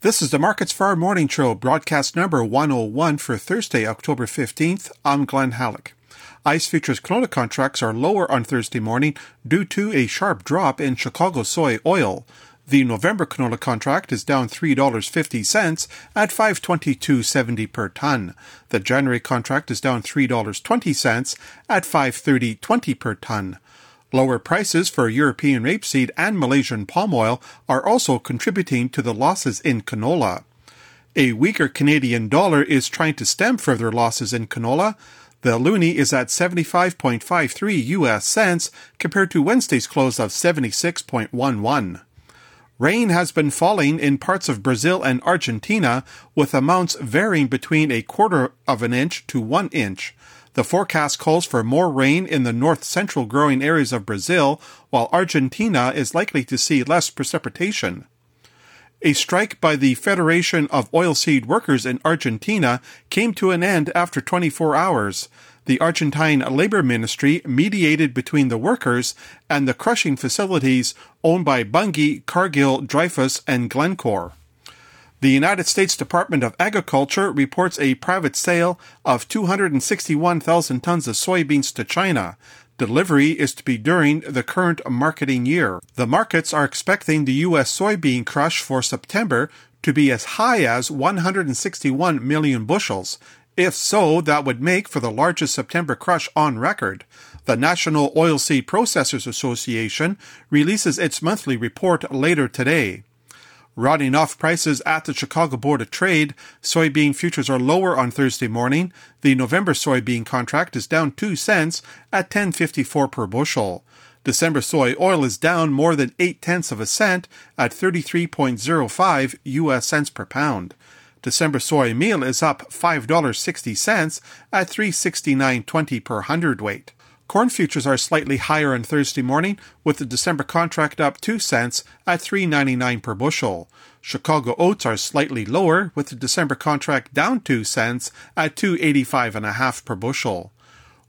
This is the Markets for Our Morning Show, broadcast number 101 for Thursday, October 15th. I'm Glenn Halleck. ICE futures canola contracts are lower on Thursday morning due to a sharp drop in Chicago soy oil. The November canola contract is down $3.50 at $522.70 per ton. The January contract is down $3.20 at $530.20 per ton. Lower prices for European rapeseed and Malaysian palm oil are also contributing to the losses in canola. A weaker Canadian dollar is trying to stem further losses in canola. The loonie is at 75.53 US cents compared to Wednesday's close of 76.11. Rain has been falling in parts of Brazil and Argentina, with amounts varying between 1/4 inch to 1 inch. The forecast calls for more rain in the north-central growing areas of Brazil, while Argentina is likely to see less precipitation. A strike by the Federation of Oilseed Workers in Argentina came to an end after 24 hours. The Argentine Labor Ministry mediated between the workers and the crushing facilities owned by Bunge, Cargill, Dreyfus, and Glencore. The United States Department of Agriculture reports a private sale of 261,000 tons of soybeans to China. Delivery is to be during the current marketing year. The markets are expecting the U.S. soybean crush for September to be as high as 161 million bushels. If so, that would make for the largest September crush on record. The National Oilseed Processors Association releases its monthly report later today. Rounding off prices at the Chicago Board of Trade, soybean futures are lower on Thursday morning. The November soybean contract is down 2 cents at $10.54 per bushel. December soy oil is down more than 0.8 cents at 33.05 U.S. cents per pound. December soy meal is up $5.60 at $3.69.20 per hundredweight. Corn futures are slightly higher on Thursday morning, with the December contract up 2 cents at $3.99 per bushel. Chicago oats are slightly lower, with the December contract down 2 cents at $2.85.50 per bushel.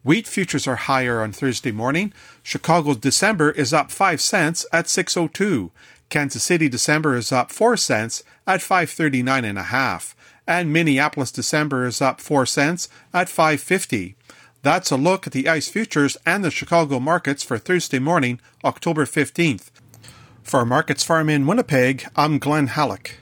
Wheat futures are higher on Thursday morning. Chicago's December is up 5 cents at $6.02. Kansas City December is up 4 cents at $5.39.50. And Minneapolis December is up 4 cents at $5.50. That's a look at the ICE futures and the Chicago markets for Thursday morning, October 15th. For Markets Farm in Winnipeg, I'm Glenn Halleck.